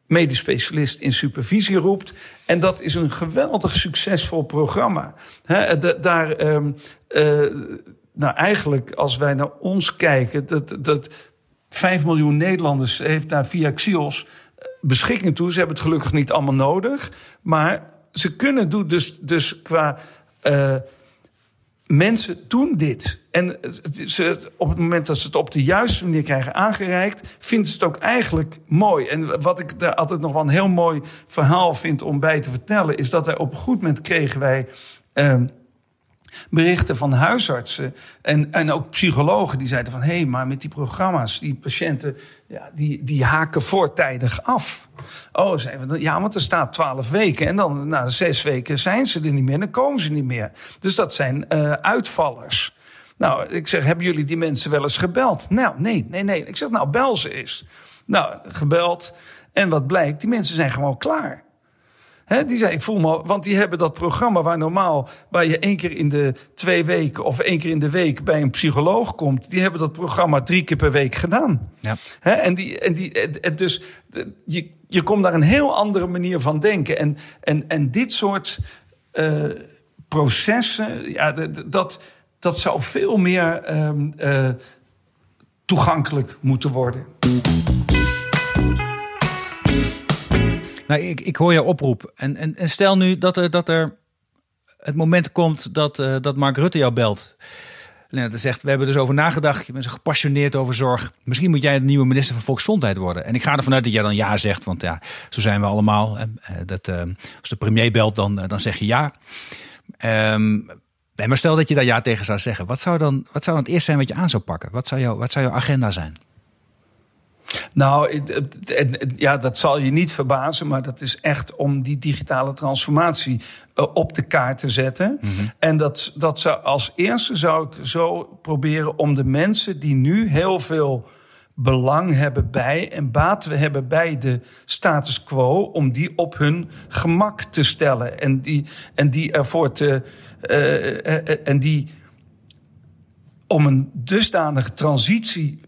medisch specialist in supervisie roept. En dat is een geweldig succesvol programma. He, d- daar, um, uh, nou eigenlijk, als wij naar ons kijken, dat, dat vijf miljoen Nederlanders heeft daar via Xios beschikking toe. Ze hebben het gelukkig niet allemaal nodig, maar ze kunnen doen dus, dus qua Uh, Mensen doen dit. En ze, op het moment dat ze het op de juiste manier krijgen aangereikt, vinden ze het ook eigenlijk mooi. En wat ik daar altijd nog wel een heel mooi verhaal vind om bij te vertellen, is dat er op een goed moment kregen wij eh, berichten van huisartsen en, en ook psychologen die zeiden van, hé, hey, maar met die programma's, die patiënten, ja, die, die haken voortijdig af. Oh, zijn we, ja, want er staat twaalf weken. En dan na zes weken zijn ze er niet meer. Dan komen ze niet meer. Dus dat zijn uh, uitvallers. Nou, ik zeg, hebben jullie die mensen wel eens gebeld? Nou, nee, nee, nee. Ik zeg, nou, bel ze eens. Nou, gebeld. En wat blijkt? Die mensen zijn gewoon klaar. He, die zei, ik voel me, want die hebben dat programma waar normaal, waar je één keer in de twee weken of één keer in de week bij een psycholoog komt, die hebben dat programma drie keer per week gedaan. Ja. He, en die, en die, en dus je, je komt daar een heel andere manier van denken. En, en, en dit soort uh, processen, ja, dat, dat zou veel meer uh, uh, toegankelijk moeten worden. Nou, ik, ik hoor jouw oproep. En, en, en stel nu dat er, dat er het moment komt dat, uh, dat Mark Rutte jou belt. Leonard, hij zegt, we hebben er dus over nagedacht. Je bent zo gepassioneerd over zorg. Misschien moet jij de nieuwe minister van Volksgezondheid worden. En ik ga ervan uit dat jij dan ja zegt. Want ja, zo zijn we allemaal. En, uh, dat, uh, als de premier belt, dan, uh, dan zeg je ja. Um, nee, maar stel dat je daar ja tegen zou zeggen. Wat zou dan, wat zou dan het eerst zijn wat je aan zou pakken? Wat zou, jou, wat zou jouw agenda zijn? Nou, ja, dat zal je niet verbazen, maar dat is echt om die digitale transformatie op de kaart te zetten. Mm-hmm. En dat, dat zou, als eerste zou ik zo proberen om de mensen die nu heel veel belang hebben bij en baat hebben bij de status quo, om die op hun gemak te stellen. En die, en die ervoor te. Uh, en die. Om een dusdanige transitie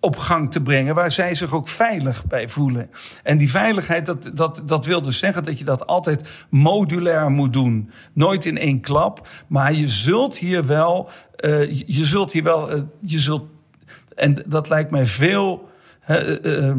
op gang te brengen, waar zij zich ook veilig bij voelen. En die veiligheid, dat, dat, dat wil dus zeggen dat je dat altijd modulair moet doen. Nooit in één klap, maar je zult hier wel... Uh, je zult hier wel... Uh, je zult, en dat lijkt mij veel... Uh, uh,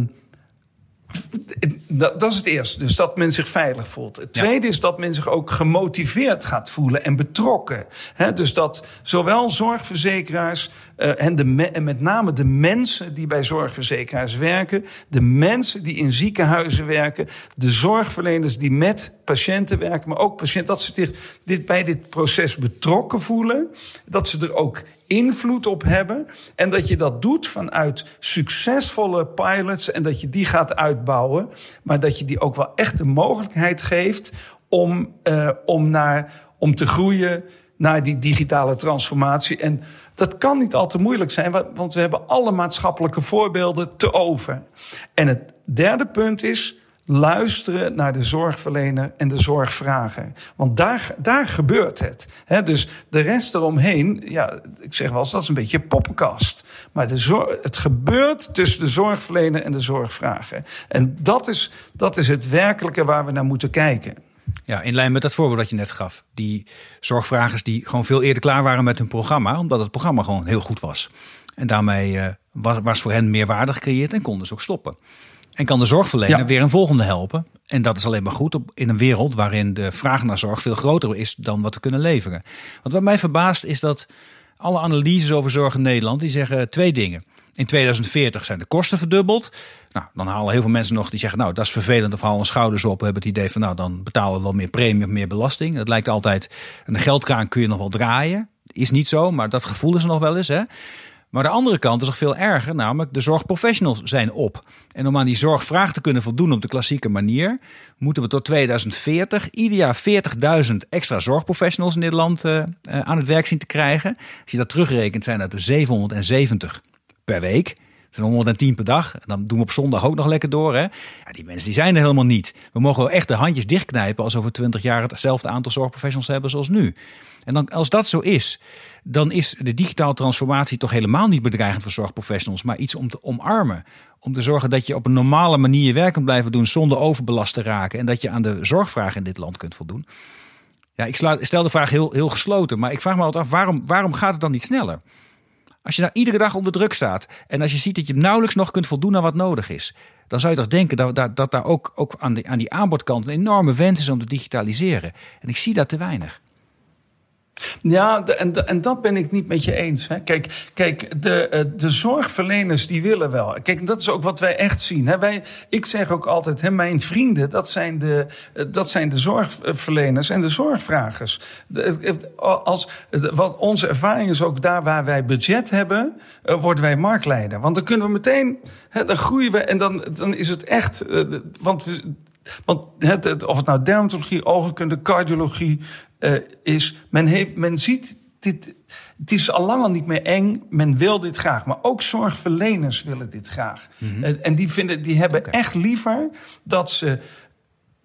Dat, dat is het eerste. Dus dat men zich veilig voelt. Het tweede ja. is dat men zich ook gemotiveerd gaat voelen en betrokken. He, dus dat zowel zorgverzekeraars uh, en, de me, en met name de mensen die bij zorgverzekeraars werken, de mensen die in ziekenhuizen werken, de zorgverleners die met patiënten werken, maar ook patiënten, dat ze zich dit, bij dit proces betrokken voelen, dat ze er ook invloed op hebben. En dat je dat doet vanuit succesvolle pilots en dat je die gaat uitbouwen. Maar dat je die ook wel echt de mogelijkheid geeft om, eh, om, naar, om te groeien naar die digitale transformatie. En dat kan niet al te moeilijk zijn, want we hebben alle maatschappelijke voorbeelden te over. En het derde punt is luisteren naar de zorgverlener en de zorgvrager. Want daar, daar gebeurt het. He, dus de rest eromheen, ja, ik zeg wel eens, dat is een beetje poppenkast. Maar de zorg, het gebeurt tussen de zorgverlener en de zorgvrager. En dat is, dat is het werkelijke waar we naar moeten kijken. Ja, in lijn met dat voorbeeld dat je net gaf. Die zorgvragers die gewoon veel eerder klaar waren met hun programma, omdat het programma gewoon heel goed was. En daarmee uh, was, was voor hen meer waarde gecreëerd en konden ze ook stoppen. En kan de zorgverlener ja. weer een volgende helpen. En dat is alleen maar goed op, in een wereld waarin de vraag naar zorg veel groter is dan wat we kunnen leveren. Want wat mij verbaast is dat alle analyses over zorg in Nederland, die zeggen twee dingen. In tweeduizend veertig zijn de kosten verdubbeld. Nou, dan halen heel veel mensen nog die zeggen, nou, dat is vervelend, of halen schouders op. We hebben het idee van, nou, dan betalen we wel meer premie of meer belasting. Dat lijkt altijd, een geldkraan kun je nog wel draaien. Is niet zo, maar dat gevoel is er nog wel eens, hè. Maar de andere kant is nog veel erger, namelijk de zorgprofessionals zijn op. En om aan die zorgvraag te kunnen voldoen op de klassieke manier, moeten we tot tweeduizend veertig ieder jaar veertigduizend extra zorgprofessionals in dit land uh, uh, aan het werk zien te krijgen. Als je dat terugrekent, zijn dat er zevenhonderdzeventig per week. Dat zijn honderdtien per dag. En dan doen we op zondag ook nog lekker door. Hè? Ja, die mensen die zijn er helemaal niet. We mogen wel echt de handjes dichtknijpen als over twintig jaar hetzelfde aantal zorgprofessionals hebben zoals nu. En dan, als dat zo is, dan is de digitale transformatie toch helemaal niet bedreigend voor zorgprofessionals, maar iets om te omarmen. Om te zorgen dat je op een normale manier je werk kunt blijven doen zonder overbelast te raken. En dat je aan de zorgvraag in dit land kunt voldoen. Ja, ik sluit, stel de vraag heel, heel gesloten, maar ik vraag me altijd af, waarom, waarom gaat het dan niet sneller? Als je nou iedere dag onder druk staat en als je ziet dat je nauwelijks nog kunt voldoen aan wat nodig is, dan zou je toch denken dat daar dat, dat ook, ook aan, de, aan die aanbodkant een enorme wens is om te digitaliseren. En ik zie dat te weinig. Ja, en, en dat ben ik niet met je eens. Hè. Kijk, kijk de, de zorgverleners die willen wel. Kijk, dat is ook wat wij echt zien. Hè. Wij, ik zeg ook altijd, hè, mijn vrienden, dat zijn, de, dat zijn de zorgverleners en de zorgvragers. Als, wat onze ervaring is ook, daar waar wij budget hebben, worden wij marktleider. Want dan kunnen we meteen, hè, dan groeien we en dan, dan is het echt... Want we, Want het, het, of het nou dermatologie, oogkunde, cardiologie uh, is... Men, heeft, men ziet, dit, het is al lang al niet meer eng. Men wil dit graag. Maar ook zorgverleners willen dit graag. Mm-hmm. Uh, en die, vinden, die hebben okay. echt liever dat ze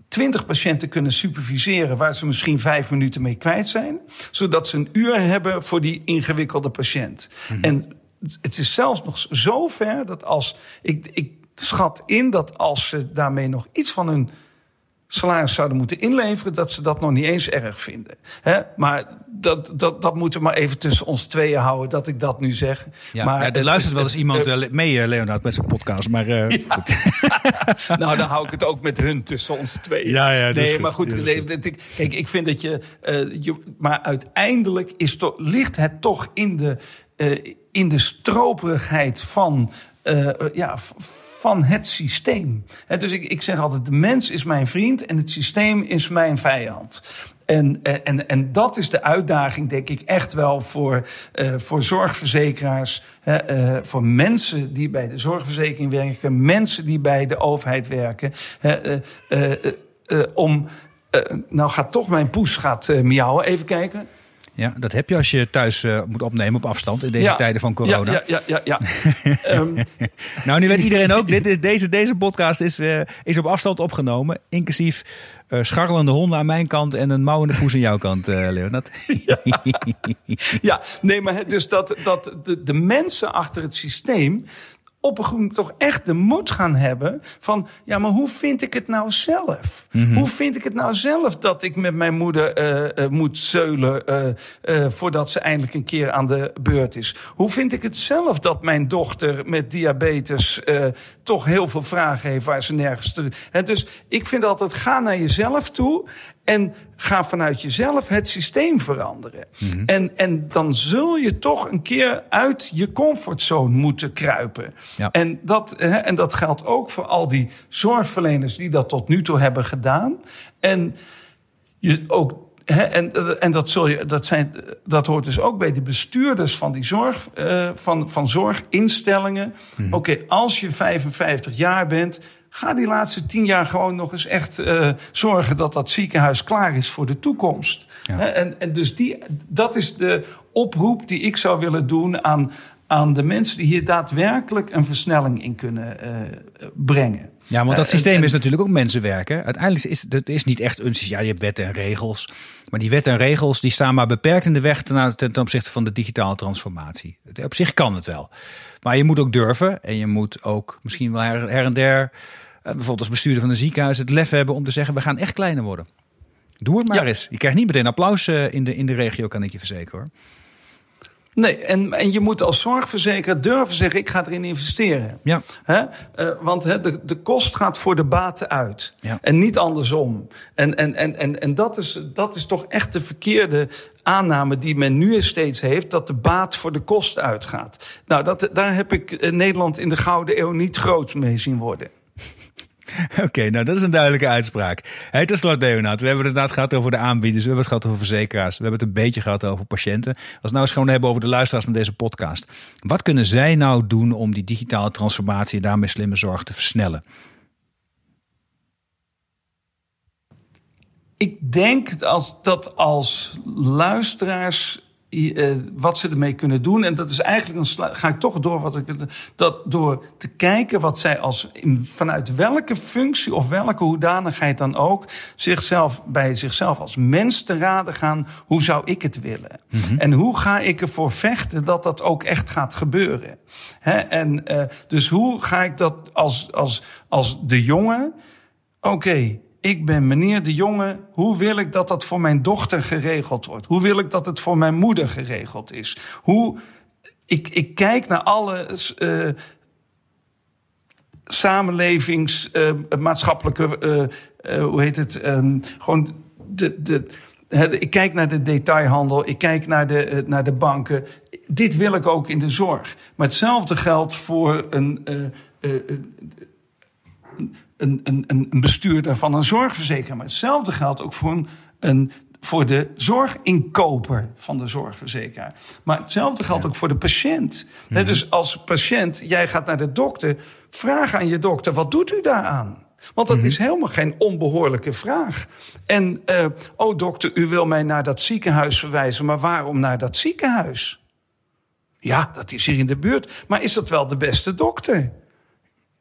twintig patiënten kunnen superviseren... waar ze misschien vijf minuten mee kwijt zijn. Zodat ze een uur hebben voor die ingewikkelde patiënt. Mm-hmm. En het, het is zelfs nog zo ver dat als... ik, ik schat in dat als ze daarmee nog iets van hun salaris zouden moeten inleveren... dat ze dat nog niet eens erg vinden. He? Maar dat, dat, dat moeten we maar even tussen ons tweeën houden... dat ik dat nu zeg. Ja, maar, ja, er luistert uh, wel eens iemand uh, mee, Leonard, met zijn podcast. Maar, uh, ja. goed. Nou, dan hou ik het ook met hun tussen ons tweeën. Ja, ja, nee, goed. maar goed. Ja, nee, goed. Ik, kijk, ik vind dat je... Uh, je maar uiteindelijk is to, ligt het toch in de, uh, in de stroperigheid van... Uh, ja, van het systeem. He, dus ik, ik zeg altijd, de mens is mijn vriend... en het systeem is mijn vijand. En, en, en dat is de uitdaging, denk ik, echt wel voor, uh, voor zorgverzekeraars... He, uh, voor mensen die bij de zorgverzekering werken... mensen die bij de overheid werken... He, uh, uh, uh, om, uh, nou gaat toch mijn poes gaat uh, miauwen, even kijken... Ja, dat heb je als je thuis uh, moet opnemen op afstand in deze ja, tijden van corona. Ja, ja, ja. ja, ja. um. Nou, nu weet iedereen ook, dit is, deze, deze podcast is, uh, is op afstand opgenomen. Inclusief uh, scharrelende honden aan mijn kant en een mouwende poes aan jouw kant, uh, Leonard. ja. ja, nee, maar dus dat, dat de, de mensen achter het systeem... op een groen toch echt de moed gaan hebben van... ja, maar hoe vind ik het nou zelf? Mm-hmm. Hoe vind ik het nou zelf dat ik met mijn moeder uh, uh, moet zeulen... Uh, uh, voordat ze eindelijk een keer aan de beurt is? Hoe vind ik het zelf dat mijn dochter met diabetes... Uh, toch heel veel vragen heeft waar ze nergens te... He, dus ik vind altijd, ga naar jezelf toe... en ga vanuit jezelf het systeem veranderen. Mm-hmm. En, en dan zul je toch een keer uit je comfortzone moeten kruipen. Ja. En, dat, hè, en dat geldt ook voor al die zorgverleners die dat tot nu toe hebben gedaan. En, je ook, hè, en, en dat, zul je, dat, zijn, dat hoort dus ook bij de bestuurders van, die zorg, uh, van, van zorginstellingen. Mm-hmm. Oké, okay, als je vijfenvijftig jaar bent... ga die laatste tien jaar gewoon nog eens echt uh, zorgen... dat dat ziekenhuis klaar is voor de toekomst. Ja. He, en, en dus die, dat is de oproep die ik zou willen doen... aan, aan de mensen die hier daadwerkelijk een versnelling in kunnen uh, brengen. Ja, want dat systeem uh, en, is natuurlijk ook mensenwerken. Uiteindelijk is het is niet echt een... Ja, je hebt wetten en regels. Maar die wetten en regels die staan maar beperkt in de weg... ten, ten opzichte van de digitale transformatie. Op zich kan het wel. Maar je moet ook durven. En je moet ook misschien wel her, her en der... bijvoorbeeld als bestuurder van een ziekenhuis... het lef hebben om te zeggen, we gaan echt kleiner worden. Doe het maar ja. eens. Je krijgt niet meteen applaus in de, in de regio, kan ik je verzekeren, hoor. Nee, en, en je moet als zorgverzekeraar durven zeggen... ik ga erin investeren. Ja. He? Uh, want he, de, de kost gaat voor de baten uit. Ja. En niet andersom. En, en, en, en, en dat, is, dat is toch echt de verkeerde... aanname die men nu steeds heeft... dat de baat voor de kost uitgaat. Nou, dat, daar heb ik Nederland in de Gouden Eeuw niet groot mee zien worden. Oké, okay, nou dat is een duidelijke uitspraak. Hey, ten slotte, Leonard, we hebben het inderdaad gehad over de aanbieders... we hebben het gehad over verzekeraars... we hebben het een beetje gehad over patiënten. Als we het nou eens gewoon hebben over de luisteraars van deze podcast... wat kunnen zij nou doen om die digitale transformatie... en daarmee slimme zorg te versnellen? Ik denk als, dat als luisteraars... Uh, wat ze ermee kunnen doen. En dat is eigenlijk, dan sla- ga ik toch door wat ik. Dat door te kijken wat zij als. In, vanuit welke functie of welke hoedanigheid dan ook. Zichzelf, bij zichzelf als mens te raden gaan. Hoe zou ik het willen? Mm-hmm. En hoe ga ik ervoor vechten dat dat ook echt gaat gebeuren? Hè? En uh, dus hoe ga ik dat als, als, als de jongen. Oké. Okay, ik ben meneer de Jonge, hoe wil ik dat dat voor mijn dochter geregeld wordt? Hoe wil ik dat het voor mijn moeder geregeld is? Hoe, ik, ik kijk naar alle uh, samenlevings, uh, maatschappelijke, uh, uh, hoe heet het, um, gewoon de, de, Ik kijk naar de detailhandel, ik kijk naar de, naar de banken. Dit wil ik ook in de zorg. Maar hetzelfde geldt voor een, uh, uh, een, een, een bestuurder van een zorgverzekering. Maar hetzelfde geldt ook voor, een, een, voor de zorginkoper van de zorgverzekeraar. Maar hetzelfde geldt ja. ook voor de patiënt. Mm-hmm. Dus als patiënt, jij gaat naar de dokter, vraag aan je dokter, wat doet u daaraan? Want dat is helemaal geen onbehoorlijke vraag. En, uh, oh dokter, u wil mij naar dat ziekenhuis verwijzen, maar waarom naar dat ziekenhuis? Ja, dat is hier in de buurt. Maar is dat wel de beste dokter?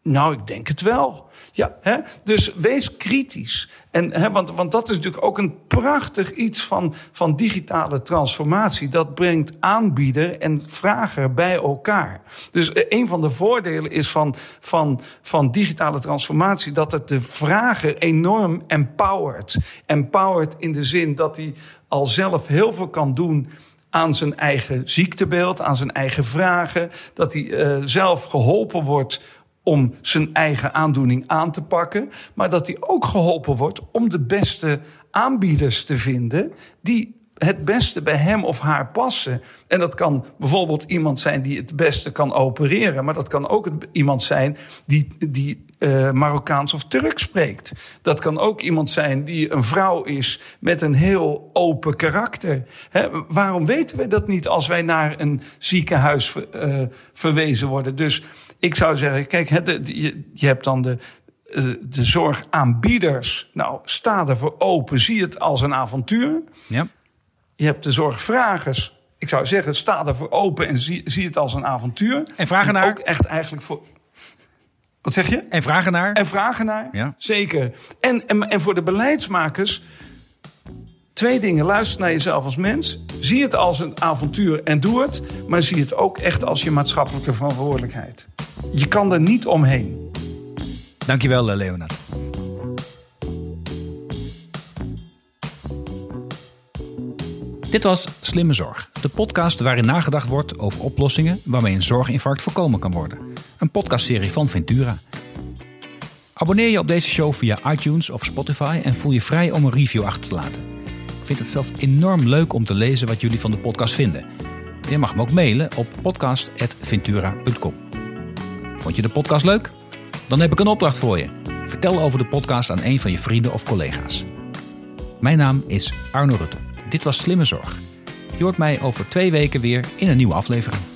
Nou, ik denk het wel. Ja, hè? Dus wees kritisch. En, hè, want, want dat is natuurlijk ook een prachtig iets van, van digitale transformatie. Dat brengt aanbieder en vrager bij elkaar. Dus een van de voordelen is van, van, van digitale transformatie dat het de vrager enorm empowert. Empowert in de zin dat hij al zelf heel veel kan doen aan zijn eigen ziektebeeld, aan zijn eigen vragen. Dat hij uh, zelf geholpen wordt om zijn eigen aandoening aan te pakken, maar dat hij ook geholpen wordt om de beste aanbieders te vinden die het beste bij hem of haar passen. En dat kan bijvoorbeeld iemand zijn die het beste kan opereren, maar dat kan ook iemand zijn die, die uh, Marokkaans of Turks spreekt. Dat kan ook iemand zijn die een vrouw is met een heel open karakter. Hè, waarom weten we dat niet als wij naar een ziekenhuis ver, uh, verwezen worden? Dus ik zou zeggen, kijk, je hebt dan de, de zorgaanbieders. Nou, sta ervoor open, zie het als een avontuur. Ja. Je hebt de zorgvragers. Ik zou zeggen, sta ervoor open en zie, zie het als een avontuur. En vragen naar. Ook echt eigenlijk voor. Wat zeg je? En vragen naar. En vragen naar, ja. Zeker. En, en, en voor de beleidsmakers, twee dingen. Luister naar jezelf als mens. Zie het als een avontuur en doe het. Maar zie het ook echt als je maatschappelijke verantwoordelijkheid. Je kan er niet omheen. Dankjewel, Leonard. Dit was Slimme Zorg, de podcast waarin nagedacht wordt over oplossingen waarmee een zorginfarct voorkomen kan worden. Een podcastserie van Ventura. Abonneer je op deze show via iTunes of Spotify en voel je vrij om een review achter te laten. Ik vind het zelf enorm leuk om te lezen wat jullie van de podcast vinden. Je mag me ook mailen op podcast apenstaartje ventura punt com. Vond je de podcast leuk? Dan heb ik een opdracht voor je. Vertel over de podcast aan een van je vrienden of collega's. Mijn naam is Arno Rutte. Dit was Slimme Zorg. Je hoort mij over twee weken weer in een nieuwe aflevering.